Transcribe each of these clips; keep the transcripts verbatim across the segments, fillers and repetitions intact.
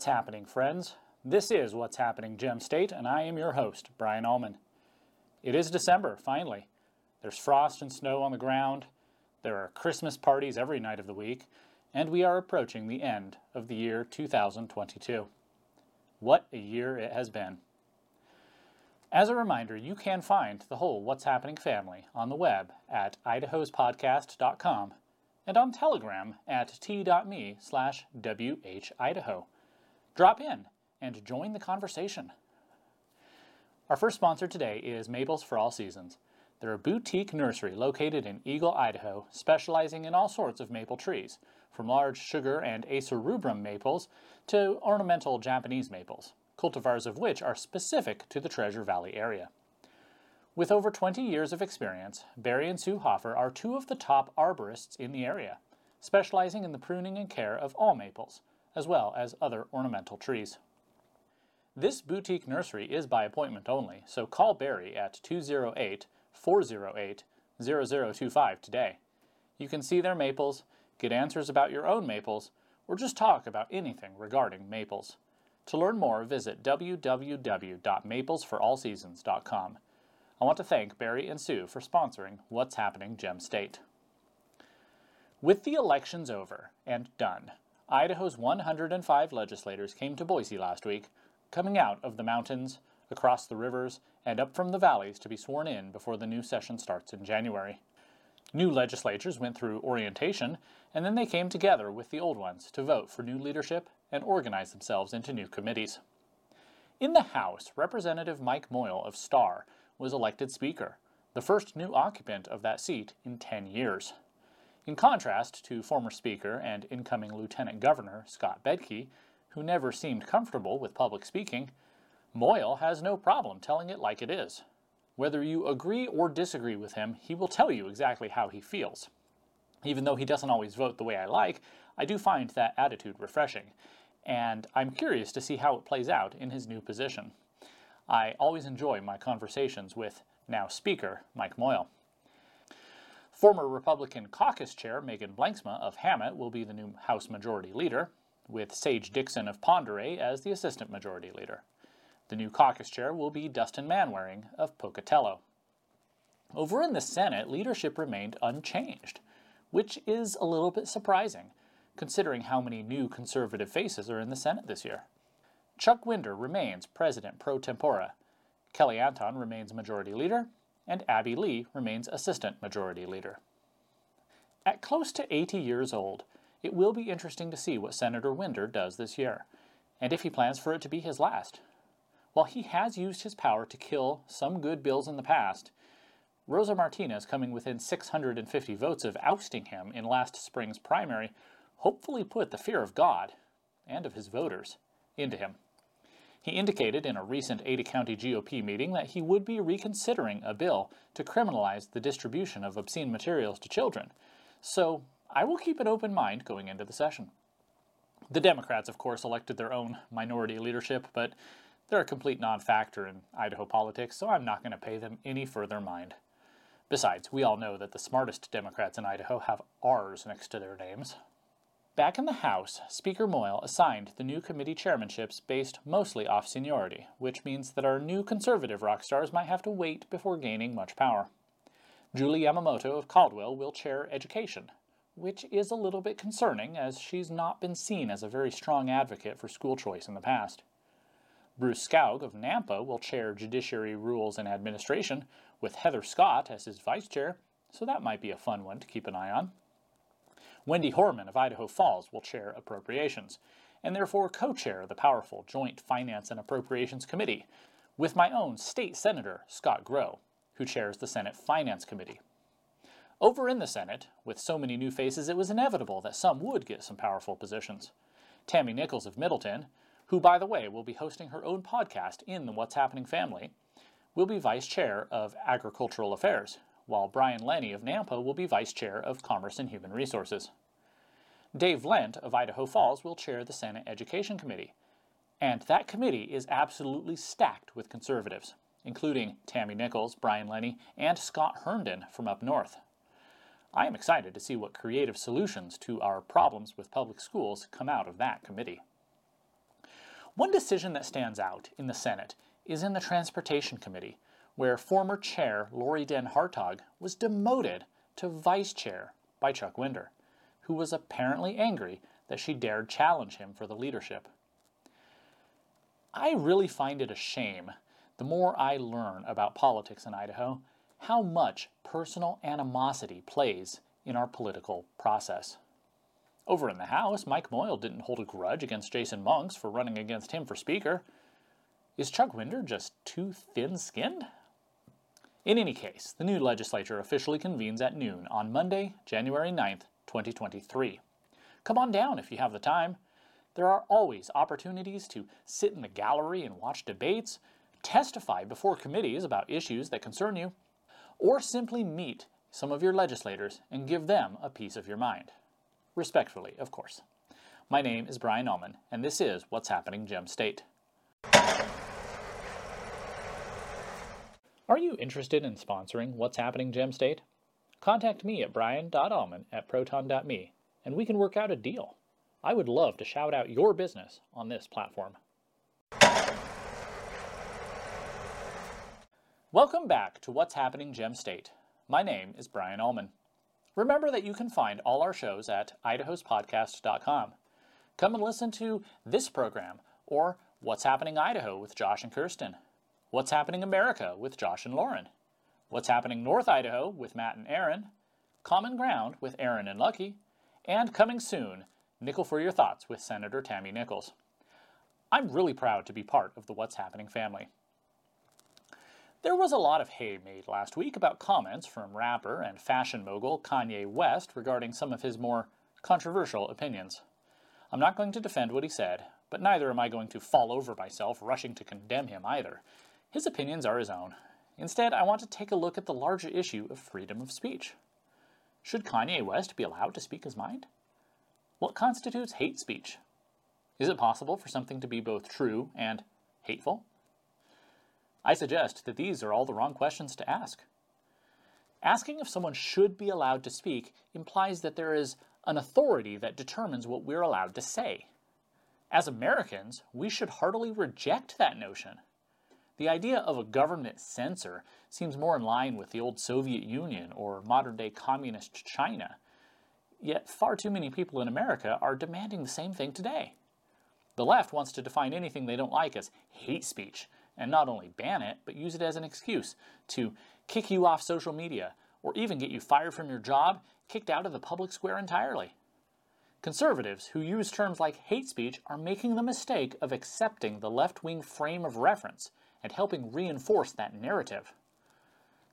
What's happening, friends? This is What's Happening Gem State, and I am your host, Brian Allman. It is December, finally. There's frost and snow on the ground, there are Christmas parties every night of the week, and we are approaching the end of the year two thousand twenty-two. What a year it has been. As a reminder, you can find the whole What's Happening family on the web at idaho's podcast dot com and on Telegram at t.me slash whidaho. Drop in and join the conversation. Our first sponsor today is Maples for All Seasons. They're a boutique nursery located in Eagle, Idaho, specializing in all sorts of maple trees, from large sugar and Acer rubrum maples to ornamental Japanese maples, cultivars of which are specific to the Treasure Valley area. With over twenty years of experience, Barry and Sue Hoffer are two of the top arborists in the area, specializing in the pruning and care of all maples, as well as other ornamental trees. This boutique nursery is by appointment only, so call Barry at two oh eight, four oh eight, oh oh two five today. You can see their maples, get answers about your own maples, or just talk about anything regarding maples. To learn more, visit w w w dot maples for all seasons dot com. I want to thank Barry and Sue for sponsoring What's Happening Gem State. With the elections over and done, Idaho's one hundred five legislators came to Boise last week, coming out of the mountains, across the rivers, and up from the valleys to be sworn in before the new session starts in January. New legislators went through orientation, and then they came together with the old ones to vote for new leadership and organize themselves into new committees. In the House, Representative Mike Moyle of Starr was elected Speaker, the first new occupant of that seat in ten years. In contrast to former Speaker and incoming Lieutenant Governor Scott Bedke, who never seemed comfortable with public speaking, Moyle has no problem telling it like it is. Whether you agree or disagree with him, he will tell you exactly how he feels. Even though he doesn't always vote the way I like, I do find that attitude refreshing, and I'm curious to see how it plays out in his new position. I always enjoy my conversations with now Speaker Mike Moyle. Former Republican Caucus Chair Megan Blanksma of Hammett will be the new House Majority Leader, with Sage Dixon of Ponderay as the Assistant Majority Leader. The new Caucus Chair will be Dustin Manwaring of Pocatello. Over in the Senate, leadership remained unchanged, which is a little bit surprising, considering how many new conservative faces are in the Senate this year. Chuck Winder remains President pro tempore, Kelly Anthon remains Majority Leader, and Abby Lee remains Assistant Majority Leader. At close to eighty years old, it will be interesting to see what Senator Winder does this year, and if he plans for it to be his last. While he has used his power to kill some good bills in the past, Rosa Martinez coming within six hundred fifty votes of ousting him in last spring's primary hopefully put the fear of God, and of his voters, into him. He indicated in a recent Ada County G O P meeting that he would be reconsidering a bill to criminalize the distribution of obscene materials to children, so I will keep an open mind going into the session. The Democrats, of course, elected their own minority leadership, but they're a complete non-factor in Idaho politics, so I'm not going to pay them any further mind. Besides, we all know that the smartest Democrats in Idaho have R's next to their names. Back in the House, Speaker Moyle assigned the new committee chairmanships based mostly off seniority, which means that our new conservative rock stars might have to wait before gaining much power. Julie Yamamoto of Caldwell will chair education, which is a little bit concerning as she's not been seen as a very strong advocate for school choice in the past. Bruce Skaug of Nampa will chair Judiciary Rules and Administration, with Heather Scott as his vice chair, so that might be a fun one to keep an eye on. Wendy Horman of Idaho Falls will chair Appropriations, and therefore co-chair the powerful Joint Finance and Appropriations Committee, with my own state senator, Scott Grow, who chairs the Senate Finance Committee. Over in the Senate, with so many new faces, it was inevitable that some would get some powerful positions. Tammy Nichols of Middleton, who, by the way, will be hosting her own podcast in the What's Happening family, will be vice chair of Agricultural Affairs, while Brian Lenny of Nampa will be Vice Chair of Commerce and Human Resources. Dave Lent of Idaho Falls will chair the Senate Education Committee, and that committee is absolutely stacked with conservatives, including Tammy Nichols, Brian Lenny, and Scott Herndon from up north. I am excited to see what creative solutions to our problems with public schools come out of that committee. One decision that stands out in the Senate is in the Transportation Committee, where former chair Lori Den Hartog was demoted to vice chair by Chuck Winder, who was apparently angry that she dared challenge him for the leadership. I really find it a shame, the more I learn about politics in Idaho, how much personal animosity plays in our political process. Over in the House, Mike Moyle didn't hold a grudge against Jason Monks for running against him for Speaker. Is Chuck Winder just too thin-skinned? In any case, the new legislature officially convenes at noon on Monday, January ninth, twenty twenty-three. Come on down if you have the time. There are always opportunities to sit in the gallery and watch debates, testify before committees about issues that concern you, or simply meet some of your legislators and give them a piece of your mind. Respectfully, of course. My name is Brian Ullman, and this is What's Happening Gem State. Are you interested in sponsoring What's Happening Gem State? Contact me at brian.ullman at proton.me, and we can work out a deal. I would love to shout out your business on this platform. Welcome back to What's Happening Gem State. My name is Brian Ullman. Remember that you can find all our shows at idahospodcast dot com. Come and listen to this program, or What's Happening Idaho with Josh and Kirsten, What's Happening America with Josh and Lauren, What's Happening North Idaho with Matt and Aaron, Common Ground with Aaron and Lucky, and coming soon, Nickel for Your Thoughts with Senator Tammy Nichols. I'm really proud to be part of the What's Happening family. There was a lot of hay made last week about comments from rapper and fashion mogul Kanye West regarding some of his more controversial opinions. I'm not going to defend what he said, but neither am I going to fall over myself rushing to condemn him either. His opinions are his own. Instead, I want to take a look at the larger issue of freedom of speech. Should Kanye West be allowed to speak his mind? What constitutes hate speech? Is it possible for something to be both true and hateful? I suggest that these are all the wrong questions to ask. Asking if someone should be allowed to speak implies that there is an authority that determines what we're allowed to say. As Americans, we should heartily reject that notion. The idea of a government censor seems more in line with the old Soviet Union or modern-day communist China. Yet far too many people in America are demanding the same thing today. The left wants to define anything they don't like as hate speech, and not only ban it, but use it as an excuse to kick you off social media, or even get you fired from your job, kicked out of the public square entirely. Conservatives who use terms like hate speech are making the mistake of accepting the left-wing frame of reference and helping reinforce that narrative.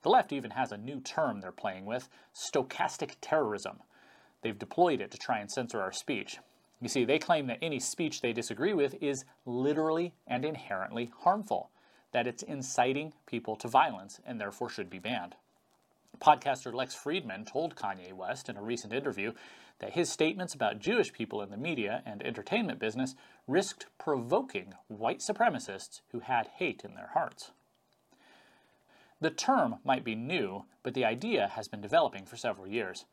The left even has a new term they're playing with, stochastic terrorism. They've deployed it to try and censor our speech. You see, they claim that any speech they disagree with is literally and inherently harmful, that it's inciting people to violence and therefore should be banned. Podcaster Lex Fridman told Kanye West in a recent interview that his statements about Jewish people in the media and entertainment business risked provoking white supremacists who had hate in their hearts. The term might be new, but the idea has been developing for several years.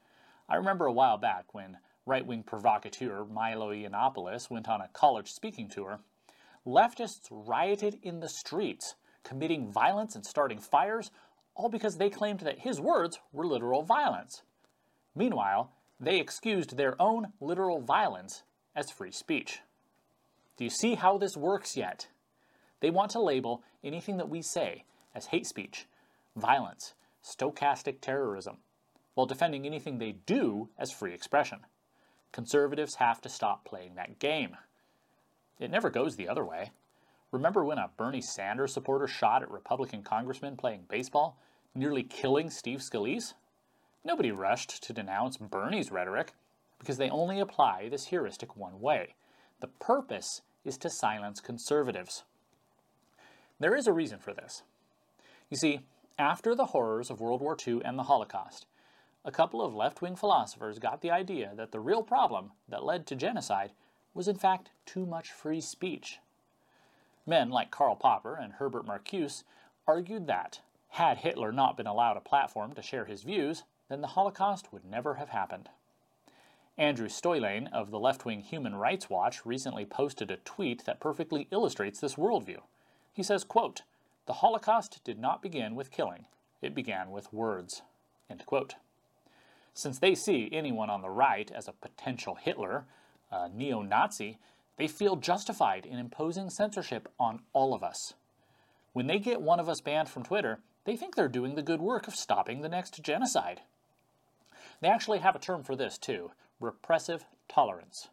I remember a while back when right-wing provocateur Milo Yiannopoulos went on a college speaking tour, leftists rioted in the streets, committing violence and starting fires, all because they claimed that his words were literal violence. Meanwhile, they excused their own literal violence as free speech. Do you see how this works yet? They want to label anything that we say as hate speech, violence, stochastic terrorism, while defending anything they do as free expression. Conservatives have to stop playing that game. It never goes the other way. Remember when a Bernie Sanders supporter shot at Republican congressmen playing baseball, nearly killing Steve Scalise? Nobody rushed to denounce Bernie's rhetoric because they only apply this heuristic one way. The purpose is to silence conservatives. There is a reason for this. You see, after the horrors of World War Two and the Holocaust, a couple of left-wing philosophers got the idea that the real problem that led to genocide was in fact too much free speech. Men like Karl Popper and Herbert Marcuse argued that, had Hitler not been allowed a platform to share his views, then the Holocaust would never have happened. Andrew Stoylane of the left-wing Human Rights Watch recently posted a tweet that perfectly illustrates this worldview. He says, quote, "The Holocaust did not begin with killing. It began with words," end quote. Since they see anyone on the right as a potential Hitler, a neo-Nazi, they feel justified in imposing censorship on all of us. When they get one of us banned from Twitter, they think they're doing the good work of stopping the next genocide. They actually have a term for this too, repressive tolerance.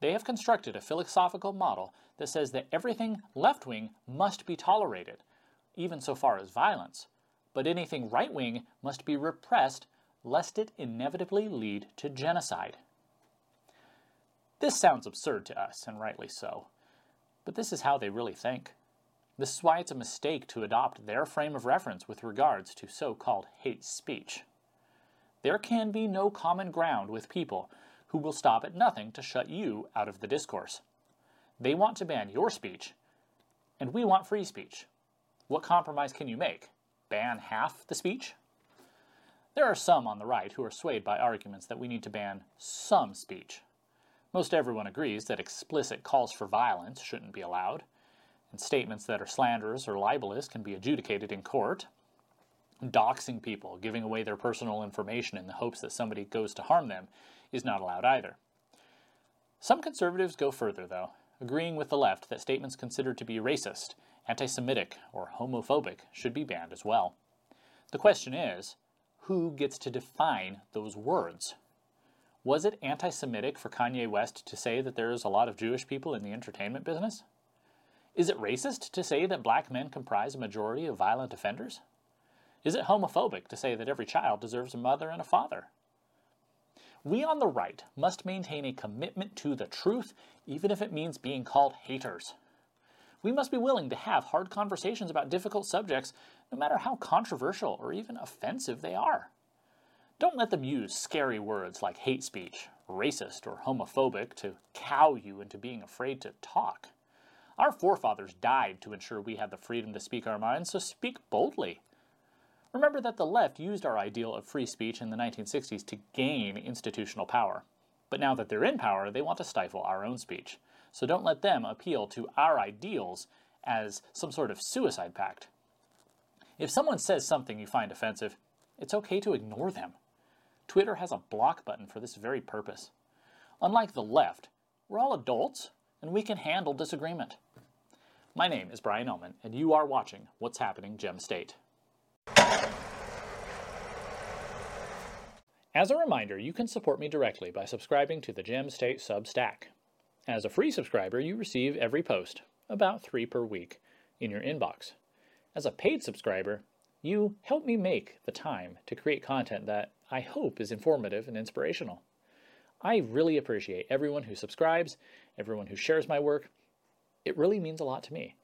They have constructed a philosophical model that says that everything left-wing must be tolerated, even so far as violence, but anything right-wing must be repressed lest it inevitably lead to genocide. This sounds absurd to us, and rightly so, but this is how they really think. This is why it's a mistake to adopt their frame of reference with regards to so-called hate speech. There can be no common ground with people who will stop at nothing to shut you out of the discourse. They want to ban your speech, and we want free speech. What compromise can you make? Ban half the speech? There are some on the right who are swayed by arguments that we need to ban some speech. Most everyone agrees that explicit calls for violence shouldn't be allowed, and statements that are slanderous or libelous can be adjudicated in court. Doxing people, giving away their personal information in the hopes that somebody goes to harm them, is not allowed either. Some conservatives go further, though, agreeing with the left that statements considered to be racist, anti-Semitic, or homophobic should be banned as well. The question is, who gets to define those words? Was it anti-Semitic for Kanye West to say that there is a lot of Jewish people in the entertainment business? Is it racist to say that black men comprise a majority of violent offenders? Is it homophobic to say that every child deserves a mother and a father? We on the right must maintain a commitment to the truth, even if it means being called haters. We must be willing to have hard conversations about difficult subjects, no matter how controversial or even offensive they are. Don't let them use scary words like hate speech, racist, or homophobic to cow you into being afraid to talk. Our forefathers died to ensure we had the freedom to speak our minds, so speak boldly. Remember that the left used our ideal of free speech in the nineteen sixties to gain institutional power. But now that they're in power, they want to stifle our own speech. So don't let them appeal to our ideals as some sort of suicide pact. If someone says something you find offensive, it's okay to ignore them. Twitter has a block button for this very purpose. Unlike the left, we're all adults, and we can handle disagreement. My name is Brian Ullman, and you are watching What's Happening Gem State. As a reminder, you can support me directly by subscribing to the Gem State Substack. As a free subscriber, you receive every post, about three per week, in your inbox. As a paid subscriber, you help me make the time to create content that I hope is informative and inspirational. I really appreciate everyone who subscribes, everyone who shares my work. It really means a lot to me.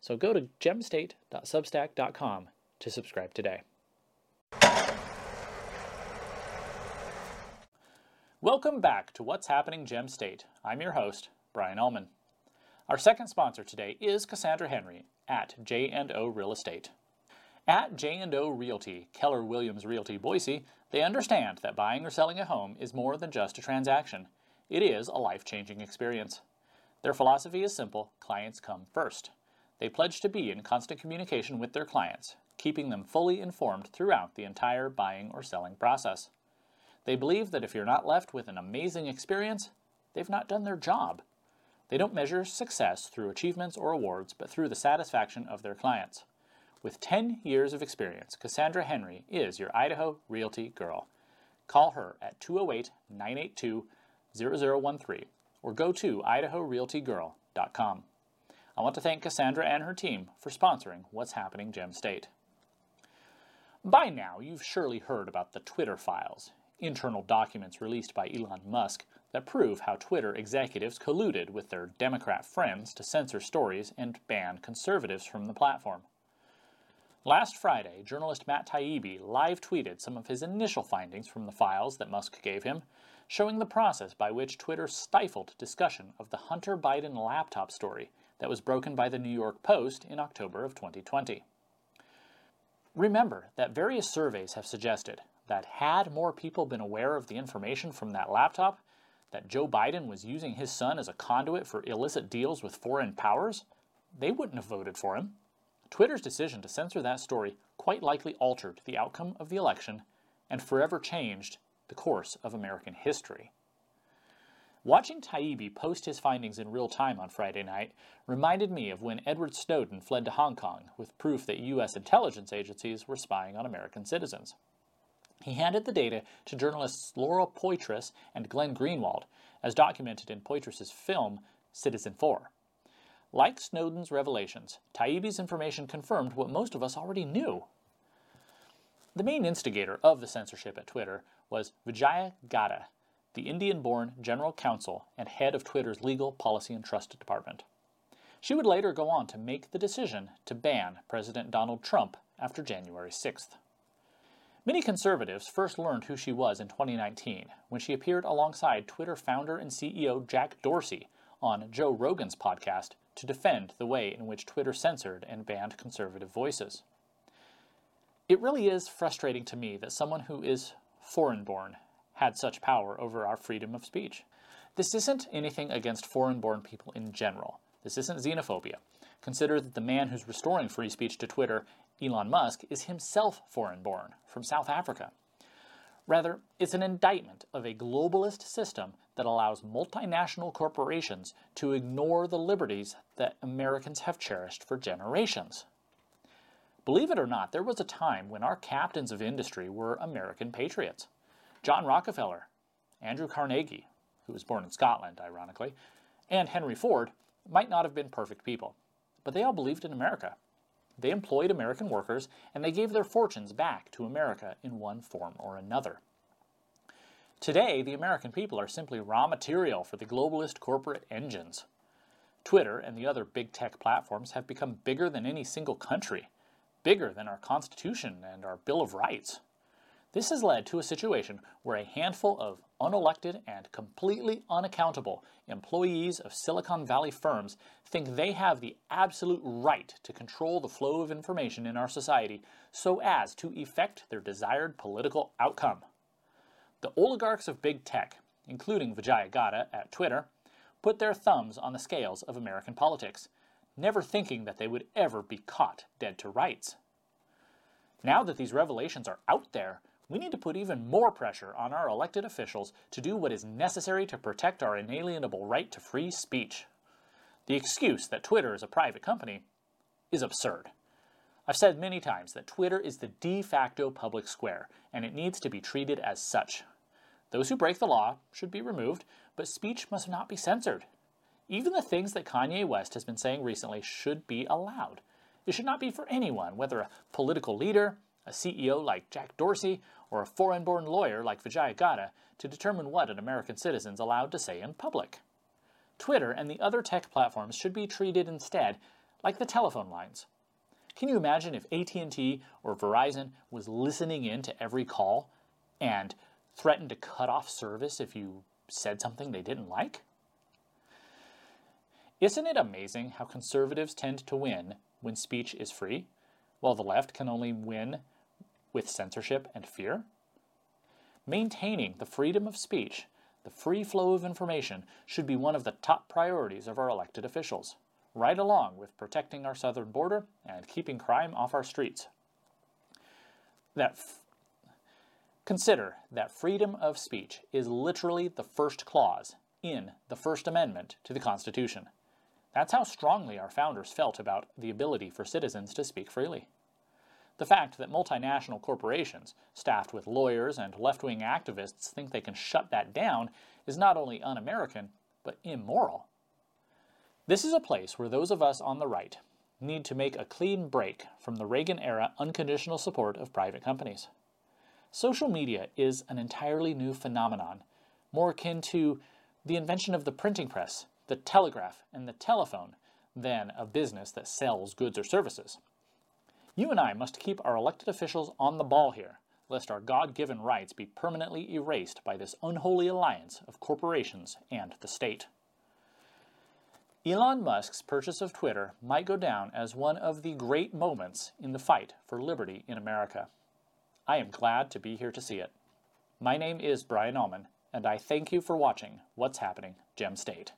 So go to gemstate dot substack dot com to subscribe today. Welcome back to What's Happening Gem State. I'm your host, Brian Ullman. Our second sponsor today is Cassandra Henry at J and O Real Estate. At J and O Realty, Keller Williams Realty Boise, they understand that buying or selling a home is more than just a transaction. It is a life-changing experience. Their philosophy is simple: clients come first. They pledge to be in constant communication with their clients, keeping them fully informed throughout the entire buying or selling process. They believe that if you're not left with an amazing experience, they've not done their job. They don't measure success through achievements or awards, but through the satisfaction of their clients. With ten years of experience, Cassandra Henry is your Idaho Realty girl. Call her at two oh eight, nine eight two, zero zero one three or go to idaho realty girl dot com. I want to thank Cassandra and her team for sponsoring What's Happening Gem State. By now, you've surely heard about the Twitter files, internal documents released by Elon Musk that prove how Twitter executives colluded with their Democrat friends to censor stories and ban conservatives from the platform. Last Friday, journalist Matt Taibbi live-tweeted some of his initial findings from the files that Musk gave him, showing the process by which Twitter stifled discussion of the Hunter Biden laptop story that was broken by the New York Post in October of twenty twenty. Remember that various surveys have suggested that had more people been aware of the information from that laptop, that Joe Biden was using his son as a conduit for illicit deals with foreign powers, they wouldn't have voted for him. Twitter's decision to censor that story quite likely altered the outcome of the election and forever changed the course of American history. Watching Taibbi post his findings in real time on Friday night reminded me of when Edward Snowden fled to Hong Kong with proof that U S intelligence agencies were spying on American citizens. He handed the data to journalists Laura Poitras and Glenn Greenwald, as documented in Poitras' film, Citizen four. Like Snowden's revelations, Taibbi's information confirmed what most of us already knew. The main instigator of the censorship at Twitter was Vijaya Gadde, the Indian-born general counsel and head of Twitter's Legal, Policy, and Trust Department. She would later go on to make the decision to ban President Donald Trump after January sixth. Many conservatives first learned who she was in twenty nineteen when she appeared alongside Twitter founder and C E O Jack Dorsey on Joe Rogan's podcast to defend the way in which Twitter censored and banned conservative voices. It really is frustrating to me that someone who is foreign-born had such power over our freedom of speech. This isn't anything against foreign-born people in general. This isn't xenophobia. Consider that the man who's restoring free speech to Twitter, Elon Musk, is himself foreign-born, from South Africa. Rather, it's an indictment of a globalist system that allows multinational corporations to ignore the liberties that Americans have cherished for generations. Believe it or not, there was a time when our captains of industry were American patriots. John Rockefeller, Andrew Carnegie, who was born in Scotland, ironically, and Henry Ford might not have been perfect people, but they all believed in America. They employed American workers, and they gave their fortunes back to America in one form or another. Today, the American people are simply raw material for the globalist corporate engines. Twitter and the other big tech platforms have become bigger than any single country, bigger than our Constitution and our Bill of Rights. This has led to a situation where a handful of unelected and completely unaccountable employees of Silicon Valley firms think they have the absolute right to control the flow of information in our society so as to effect their desired political outcome. The oligarchs of big tech, including Vijaya Gadde at Twitter, put their thumbs on the scales of American politics, never thinking that they would ever be caught dead to rights. Now that these revelations are out there, we need to put even more pressure on our elected officials to do what is necessary to protect our inalienable right to free speech. The excuse that Twitter is a private company is absurd. I've said many times that Twitter is the de facto public square, and it needs to be treated as such. Those who break the law should be removed, but speech must not be censored. Even the things that Kanye West has been saying recently should be allowed. It should not be for anyone, whether a political leader, a C E O like Jack Dorsey, or a foreign-born lawyer like Vijaya Gadde, to determine what an American citizen is allowed to say in public. Twitter and the other tech platforms should be treated instead like the telephone lines. Can you imagine if A T and T or Verizon was listening in to every call and threatened to cut off service if you said something they didn't like? Isn't it amazing how conservatives tend to win when speech is free, while the left can only win with censorship and fear? Maintaining the freedom of speech, the free flow of information, should be one of the top priorities of our elected officials, right along with protecting our southern border and keeping crime off our streets. That f- Consider that freedom of speech is literally the first clause in the First Amendment to the Constitution. That's how strongly our founders felt about the ability for citizens to speak freely. The fact that multinational corporations, staffed with lawyers and left-wing activists, think they can shut that down is not only un-American, but immoral. This is a place where those of us on the right need to make a clean break from the Reagan-era unconditional support of private companies. Social media is an entirely new phenomenon, more akin to the invention of the printing press, the telegraph, and the telephone than a business that sells goods or services. You and I must keep our elected officials on the ball here, lest our God-given rights be permanently erased by this unholy alliance of corporations and the state. Elon Musk's purchase of Twitter might go down as one of the great moments in the fight for liberty in America. I am glad to be here to see it. My name is Brian Allman, and I thank you for watching What's Happening Gem State.